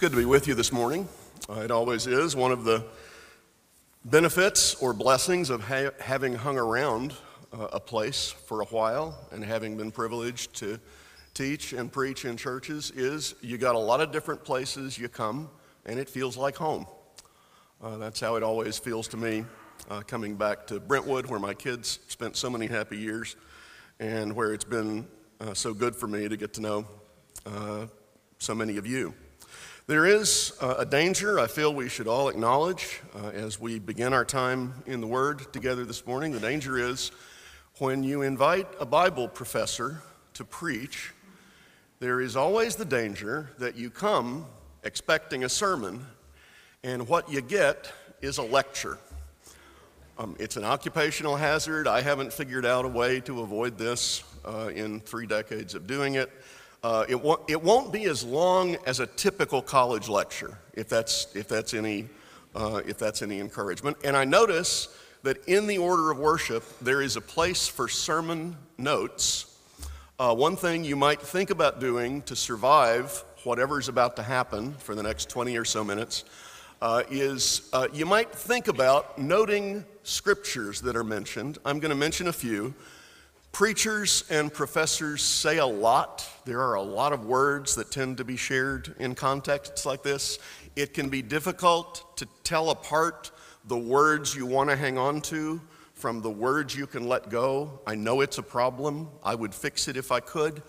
It's good to be with you this morning. It always is. One of the benefits or blessings of having hung around a place for a while and having been privileged to teach and preach in churches is you got a lot of different places you come and it feels like home. That's how it always feels to me coming back to Brentwood, where my kids spent so many happy years and where it's been so good for me to get to know so many of you. There is a danger I feel we should all acknowledge as we begin our time in the Word together this morning. The danger is when you invite a Bible professor to preach, there is always the danger that you come expecting a sermon and what you get is a lecture. It's an occupational hazard. I haven't figured out a way to avoid this in 3 decades of doing it. It won't be as long as a typical college lecture, if that's any encouragement. And I notice that in the order of worship, there is a place for sermon notes. One thing you might think about doing to survive whatever's about to happen for the next 20 or so minutes is you might think about noting scriptures that are mentioned. I'm going to mention a few. Preachers and professors say a lot. There are a lot of words that tend to be shared in contexts like this. It can be difficult to tell apart the words you want to hang on to from the words you can let go. I know it's a problem. I would fix it if I could.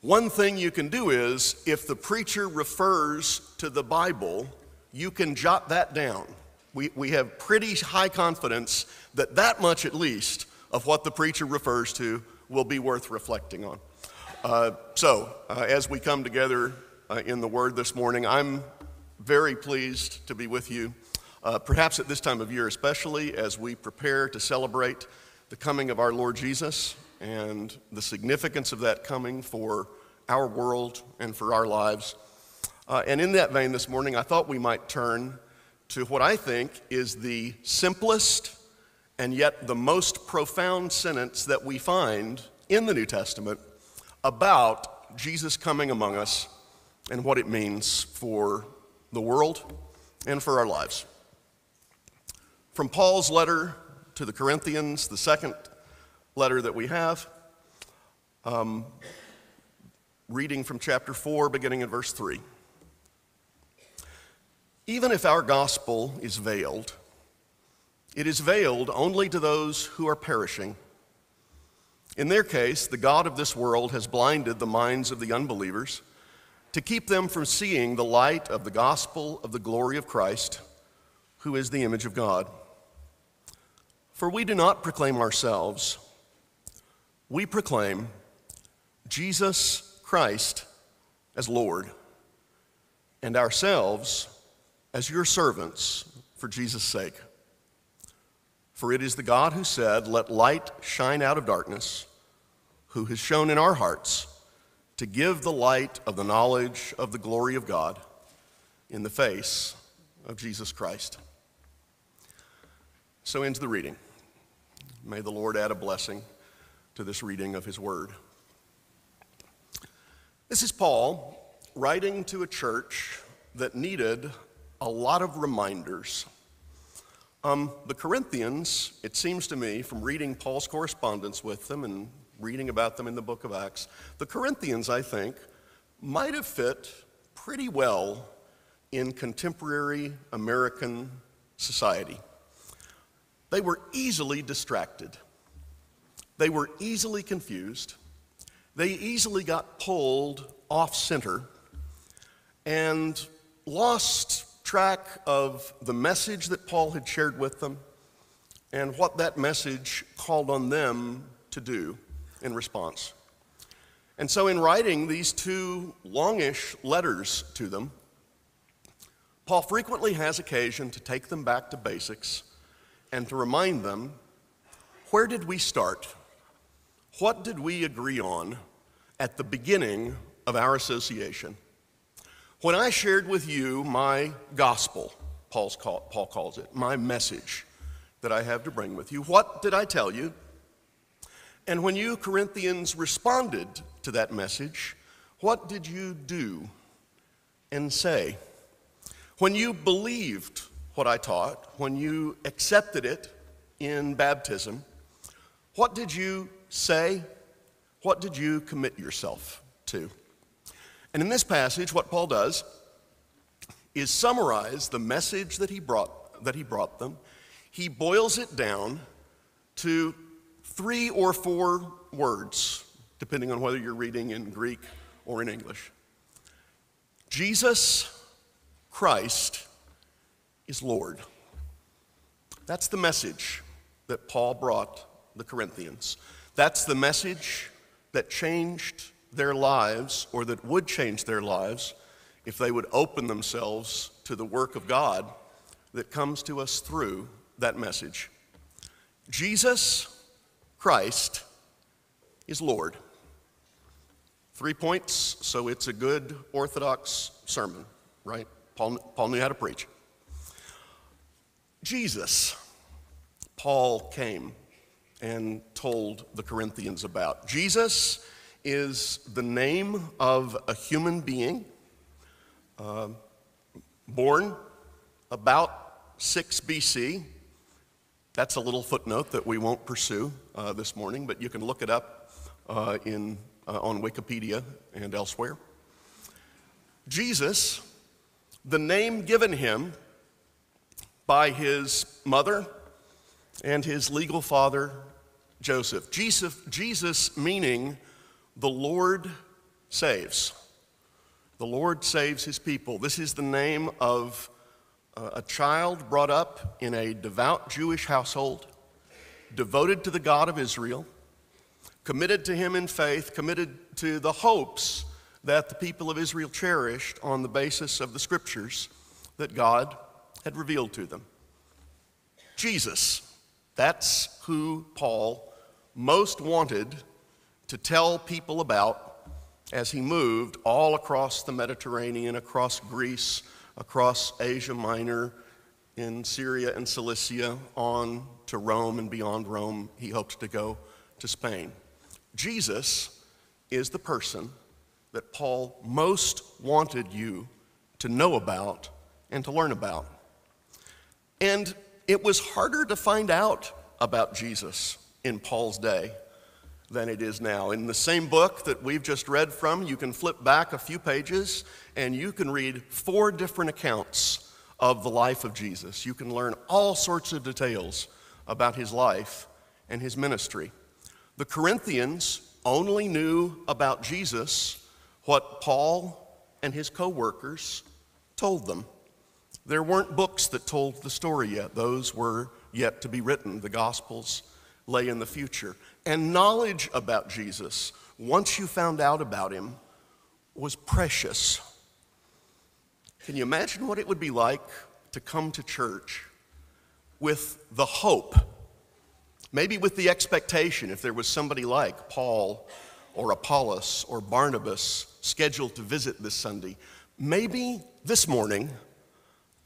One thing you can do is, if the preacher refers to the Bible, you can jot that down. We have pretty high confidence that that much at least of what the preacher refers to will be worth reflecting on. So as we come together in the Word this morning, I'm very pleased to be with you, perhaps at this time of year especially, as we prepare to celebrate the coming of our Lord Jesus and the significance of that coming for our world and for our lives. And in that vein this morning, I thought we might turn to what I think is the simplest and yet the most profound sentence that we find in the New Testament about Jesus coming among us and what it means for the world and for our lives. From Paul's letter to the Corinthians, the second letter that we have, reading from chapter 4, beginning in verse 3. Even if our gospel is veiled, it is veiled only to those who are perishing. In their case, the God of this world has blinded the minds of the unbelievers to keep them from seeing the light of the gospel of the glory of Christ, who is the image of God. For we do not proclaim ourselves. We proclaim Jesus Christ as Lord, and ourselves as your servants for Jesus' sake. For it is the God who said, "Let light shine out of darkness," who has shone in our hearts to give the light of the knowledge of the glory of God in the face of Jesus Christ. So ends the reading. May the Lord add a blessing to this reading of his word. This is Paul writing to a church that needed a lot of reminders. The Corinthians, it seems to me, from reading Paul's correspondence with them and reading about them in the book of Acts, the Corinthians, I think, might have fit pretty well in contemporary American society. They were easily distracted. They were easily confused. They easily got pulled off center and lost track of the message that Paul had shared with them and what that message called on them to do in response. And so in writing these two longish letters to them, Paul frequently has occasion to take them back to basics and to remind them, where did we start? What did we agree on at the beginning of our association? When I shared with you my gospel, Paul calls it, my message that I have to bring with you, what did I tell you? And when you Corinthians responded to that message, what did you do and say, when you believed what I taught, when you accepted it in baptism, what did you say? What did you commit yourself to? And in this passage, what Paul does is summarize the message that he brought them. He boils it down to 3 or 4 words, depending on whether you're reading in Greek or in English. Jesus Christ is Lord. That's the message that Paul brought the Corinthians. That's the message that changed their lives, or that would change their lives if they would open themselves to the work of God that comes to us through that message. Jesus Christ is Lord. 3 points, so it's a good Orthodox sermon, right? Paul knew how to preach. Jesus, Paul came and told the Corinthians about. Jesus is the name of a human being born about 6 BC. That's a little footnote that we won't pursue this morning, but you can look it up on Wikipedia and elsewhere. Jesus, the name given him by his mother and his legal father, Joseph. Jesus meaning the Lord saves. The Lord saves his people. This is the name of a child brought up in a devout Jewish household, devoted to the God of Israel, committed to him in faith, committed to the hopes that the people of Israel cherished on the basis of the scriptures that God had revealed to them. Jesus, that's who Paul most wanted to tell people about as he moved all across the Mediterranean, across Greece, across Asia Minor, in Syria and Cilicia, on to Rome, and beyond Rome, he hoped to go to Spain. Jesus is the person that Paul most wanted you to know about and to learn about. And it was harder to find out about Jesus in Paul's day than it is now. In the same book that we've just read from, you can flip back a few pages and you can read 4 different accounts of the life of Jesus. You can learn all sorts of details about his life and his ministry. The Corinthians only knew about Jesus what Paul and his co-workers told them. There weren't books that told the story yet. Those were yet to be written. The Gospels lay in the future. And knowledge about Jesus, once you found out about him, was precious. Can you imagine what it would be like to come to church with the hope, maybe with the expectation, if there was somebody like Paul or Apollos or Barnabas scheduled to visit this Sunday, maybe this morning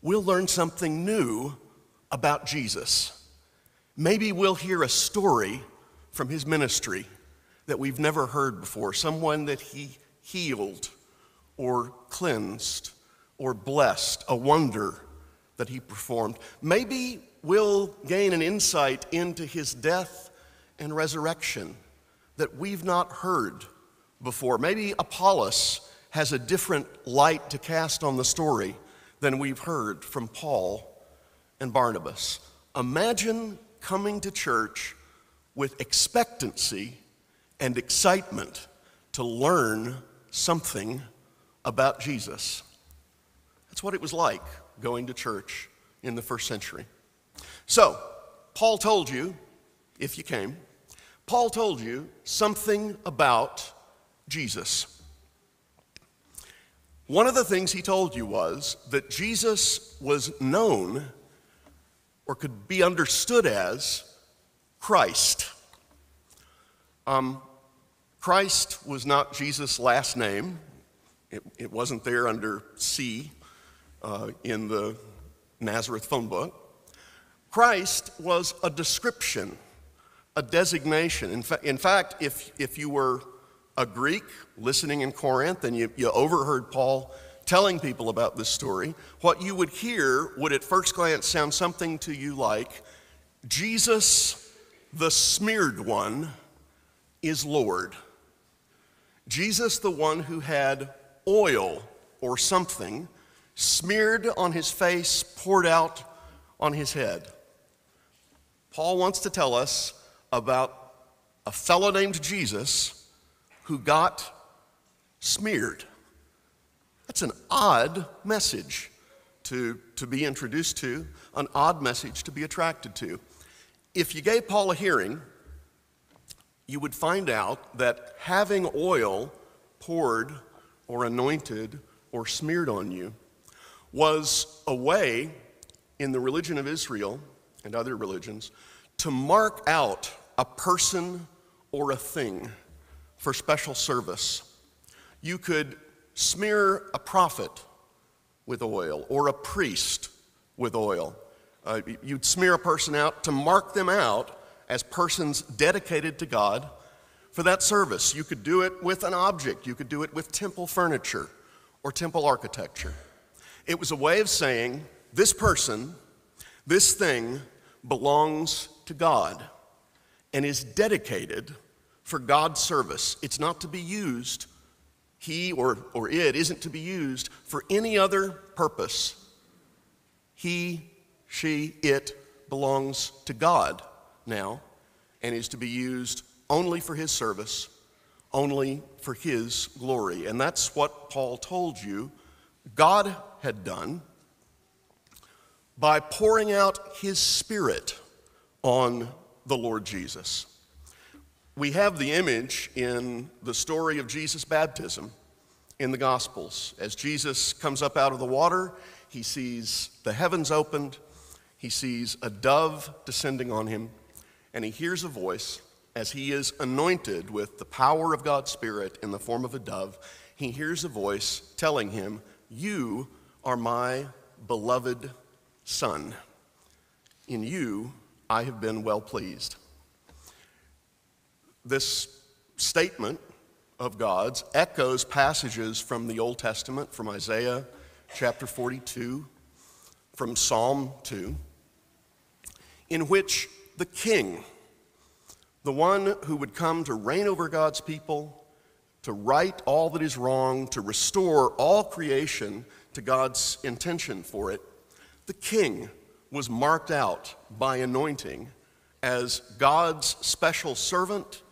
we'll learn something new about Jesus. Maybe we'll hear a story from his ministry that we've never heard before, someone that he healed or cleansed or blessed, a wonder that he performed. Maybe we'll gain an insight into his death and resurrection that we've not heard before. Maybe Apollos has a different light to cast on the story than we've heard from Paul and Barnabas. Imagine coming to church with expectancy and excitement to learn something about Jesus. That's what it was like going to church in the first century. So, Paul told you, if you came, Paul told you something about Jesus. One of the things he told you was that Jesus was known, or could be understood as, Christ. Christ was not Jesus' last name. It wasn't there under C in the Nazareth phone book. Christ was a description, a designation. In fact, if you were a Greek listening in Corinth, and you overheard Paul telling people about this story, what you would hear would at first glance sound something to you like, Jesus, the smeared one, is Lord. Jesus, the one who had oil or something smeared on his face, poured out on his head. Paul wants to tell us about a fellow named Jesus who got smeared. That's an odd message to be introduced to, an odd message to be attracted to. If you gave Paul a hearing, you would find out that having oil poured or anointed or smeared on you was a way in the religion of Israel and other religions to mark out a person or a thing for special service. You could smear a prophet with oil or a priest with oil. You'd smear a person out to mark them out as persons dedicated to God for that service. You could do it with an object. You could do it with temple furniture or temple architecture. It was a way of saying, this person, this thing belongs to God and is dedicated for God's service. It's not to be used, he or it isn't to be used for any other purpose. He, she, it belongs to God now and is to be used only for his service, only for his glory. And that's what Paul told you God had done by pouring out his Spirit on the Lord Jesus. We have the image in the story of Jesus' baptism in the Gospels. As Jesus comes up out of the water, he sees the heavens opened, he sees a dove descending on him, and he hears a voice as he is anointed with the power of God's Spirit in the form of a dove. He hears a voice telling him, "You are my beloved Son. In you I have been well pleased." This statement of God's echoes passages from the Old Testament, from Isaiah chapter 42, from Psalm 2, in which the king, the one who would come to reign over God's people, to right all that is wrong, to restore all creation to God's intention for it, the king was marked out by anointing as God's special servant,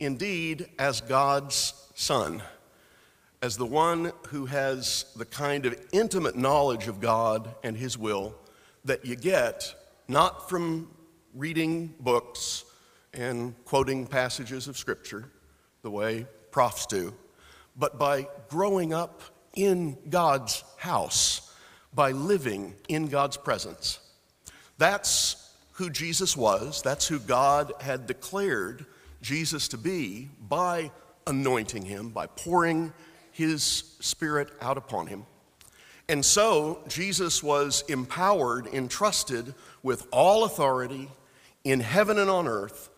indeed as God's son, as the one who has the kind of intimate knowledge of God and his will that you get not from reading books and quoting passages of Scripture the way profs do, but by growing up in God's house, by living in God's presence. That's who Jesus was. That's who God had declared Jesus to be by anointing him, by pouring his Spirit out upon him. And so Jesus was empowered, entrusted with all authority in heaven and on earth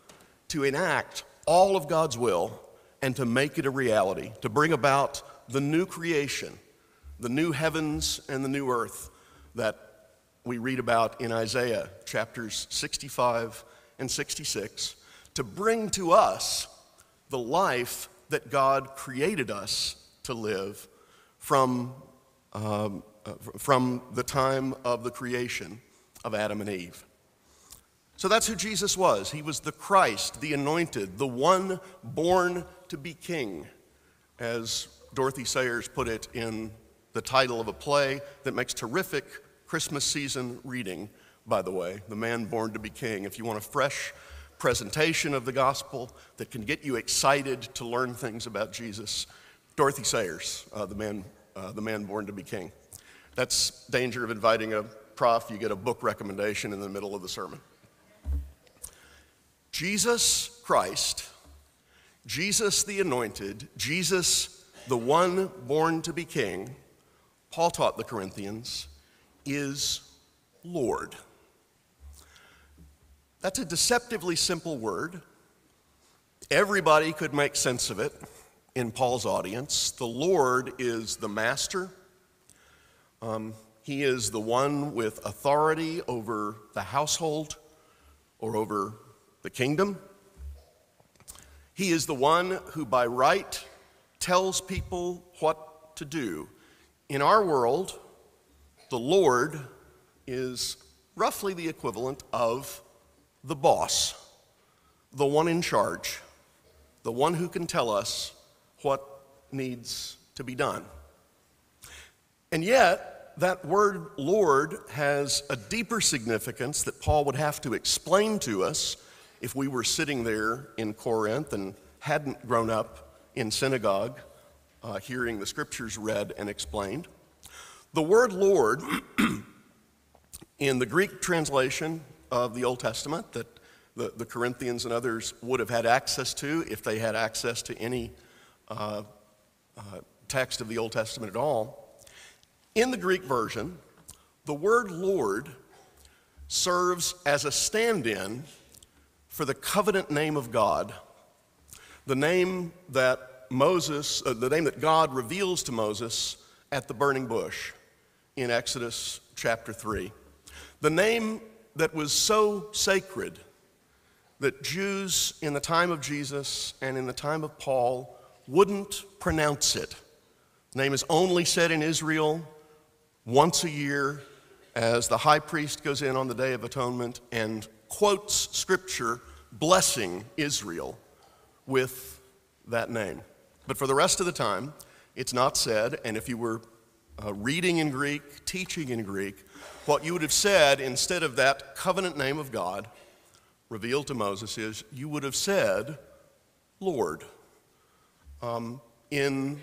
to enact all of God's will and to make it a reality, to bring about the new creation, the new heavens and the new earth that we read about in Isaiah chapters 65 and 66, to bring to us the life that God created us to live from the time of the creation of Adam and Eve. So that's who Jesus was. He was the Christ, the anointed, the one born to be king, as Dorothy Sayers put it in the title of a play that makes terrific Christmas season reading, by the way, The Man Born to be King. If you want a fresh presentation of the gospel that can get you excited to learn things about Jesus, Dorothy Sayers, the man Born to be King. That's danger of inviting a prof. You get a book recommendation in the middle of the sermon. Jesus Christ, Jesus the anointed, Jesus the one born to be king, Paul taught the Corinthians, is Lord. That's a deceptively simple word. Everybody could make sense of it in Paul's audience. The Lord is the master He is the one with authority over the household or over the kingdom. He is the one who by right tells people what to do. In our world, the Lord is roughly the equivalent of the boss, the one in charge, the one who can tell us what needs to be done. And yet, that word Lord has a deeper significance that Paul would have to explain to us if we were sitting there in Corinth and hadn't grown up in synagogue hearing the scriptures read and explained. The word Lord in the Greek translation of the Old Testament that the Corinthians and others would have had access to if they had access to any text of the Old Testament at all. In the Greek version, the word Lord serves as a stand-in for the covenant name of God, the name that God reveals to Moses at the burning bush in Exodus chapter 3. The name that was so sacred that Jews in the time of Jesus and in the time of Paul wouldn't pronounce it. The name is only said in Israel once a year, as the high priest goes in on the Day of Atonement and quotes scripture blessing Israel with that name. But for the rest of the time, it's not said, and if you were reading in Greek, teaching in Greek, what you would have said instead of that covenant name of God revealed to Moses is, you would have said, Lord. In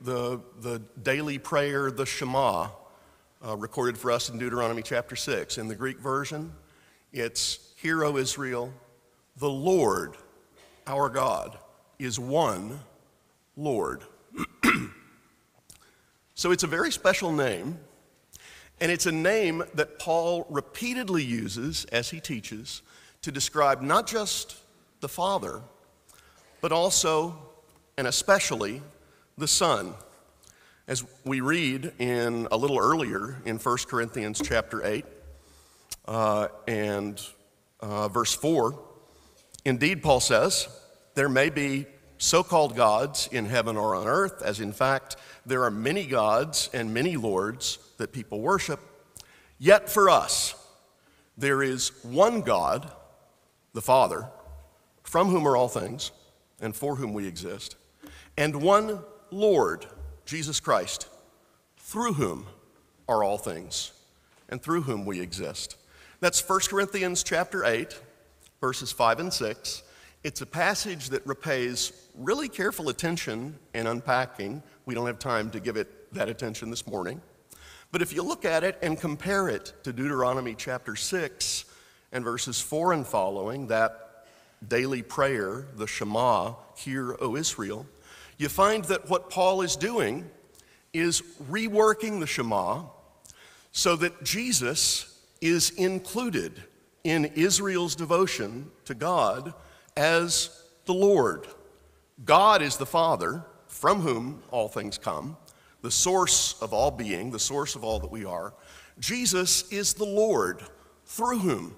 the daily prayer, the Shema, recorded for us in Deuteronomy chapter 6. In the Greek version, it's, Hear, O Israel, the Lord, our God, is one Lord. So it's a very special name, and it's a name that Paul repeatedly uses as he teaches to describe not just the Father, but also and especially the Son. As we read in a little earlier in 1 Corinthians chapter 8 and verse 4, indeed, Paul says, there may be so-called gods in heaven or on earth, as in fact there are many gods and many lords that people worship. Yet for us, there is one God, the Father, from whom are all things and for whom we exist, and one Lord, Jesus Christ, through whom are all things and through whom we exist. That's 1 Corinthians chapter 8, verses 5 and 6. It's a passage that repays really careful attention and unpacking. We don't have time to give it that attention this morning. But if you look at it and compare it to Deuteronomy chapter 6 and verses 4 and following, that daily prayer, the Shema, Hear, O Israel, you find that what Paul is doing is reworking the Shema so that Jesus is included in Israel's devotion to God as the Lord. God is the Father, from whom all things come, the source of all being, the source of all that we are. Jesus is the Lord, through whom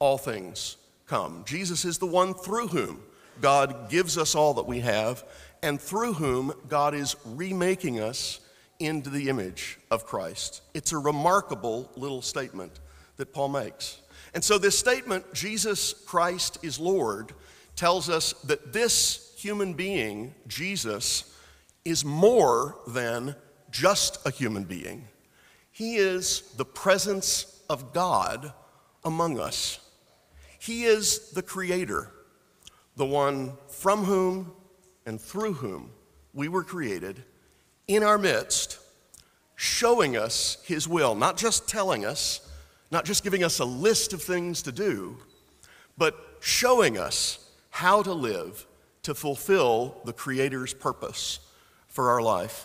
all things come. Jesus is the one through whom God gives us all that we have, and through whom God is remaking us into the image of Christ. It's a remarkable little statement that Paul makes. And so this statement, Jesus Christ is Lord, tells us that this human being, Jesus, is more than just a human being. He is the presence of God among us. He is the Creator, the one from whom and through whom we were created, in our midst, showing us his will, not just telling us, not just giving us a list of things to do, but showing us how to live to fulfill the Creator's purpose for our life.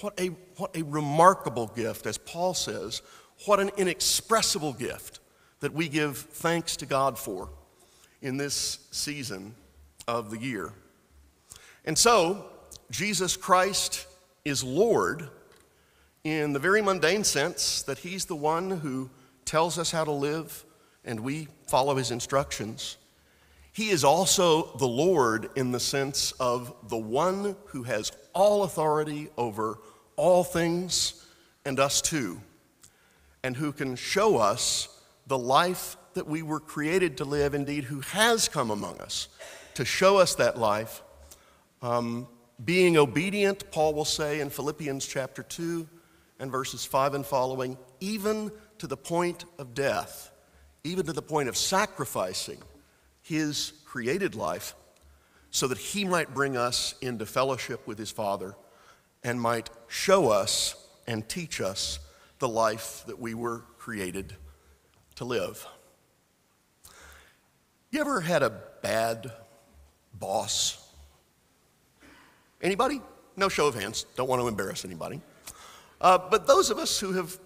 What a remarkable gift, as Paul says, what an inexpressible gift that we give thanks to God for in this season of the year. And so, Jesus Christ is Lord in the very mundane sense that he's the one who tells us how to live and we follow his instructions. He is also the Lord in the sense of the one who has all authority over all things and us too, and who can show us the life that we were created to live, indeed, who has come among us to show us that life. Being obedient, Paul will say in Philippians chapter 2 and verses 5 and following, even to the point of death, even to the point of sacrificing his created life so that he might bring us into fellowship with his Father and might show us and teach us the life that we were created to live. You ever had a bad boss? Anybody? No show of hands. Don't want to embarrass anybody. But those of us who have,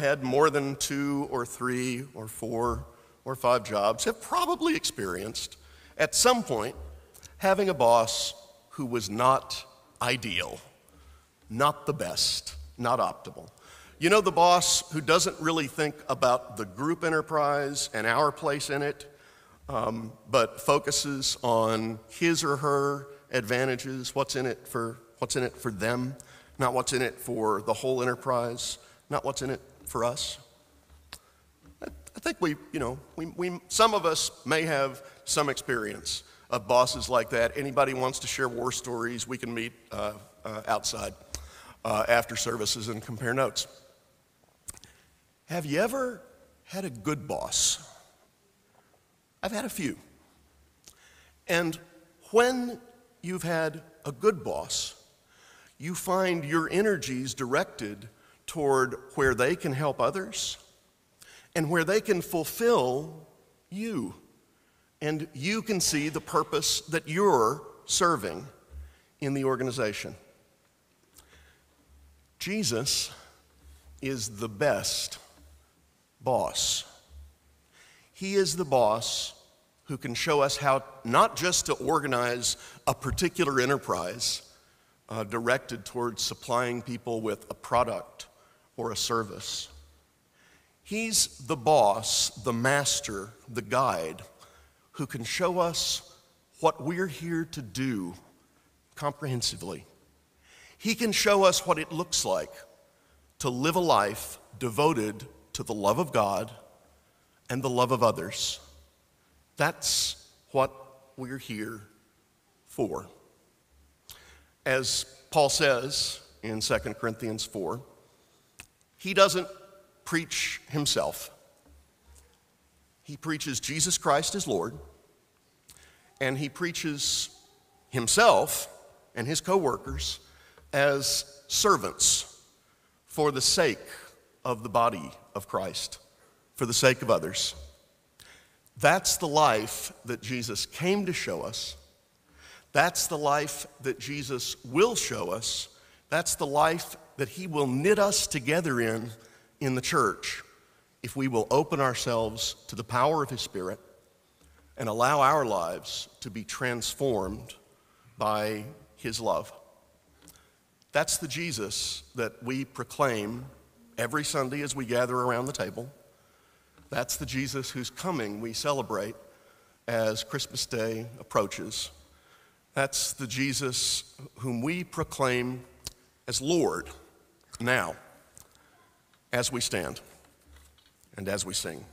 had more than 2 or 3 or 4 or 5 jobs have probably experienced at some point having a boss who was not ideal, not the best, not optimal. The boss who doesn't really think about the group enterprise and our place in it, but focuses on his or her advantages, what's in it for them, not what's in it for the whole enterprise, not what's in it for us. I think we some of us may have some experience of bosses like that. Anybody wants to share war stories, we can meet outside after services and compare notes. Have you ever had a good boss? I've had a few. And when you've had a good boss, you find your energies directed toward where they can help others and where they can fulfill you. And you can see the purpose that you're serving in the organization. Jesus is the best boss. He is the boss who can show us how not just to organize a particular enterprise directed towards supplying people with a product or a service. He's the boss, the master, the guide, who can show us what we're here to do comprehensively. He can show us what it looks like to live a life devoted to the love of God and the love of others. That's what we're here for. As Paul says in 2 Corinthians 4, he doesn't preach himself. He preaches Jesus Christ as Lord, and he preaches himself and his co-workers as servants for the sake of the body of Christ, for the sake of others. That's the life that Jesus came to show us. That's the life that Jesus will show us. That's the life that he will knit us together in the church, if we will open ourselves to the power of his Spirit and allow our lives to be transformed by his love. That's the Jesus that we proclaim every Sunday as we gather around the table. That's the Jesus whose coming we celebrate as Christmas Day approaches. That's the Jesus whom we proclaim as Lord now, as we stand and as we sing.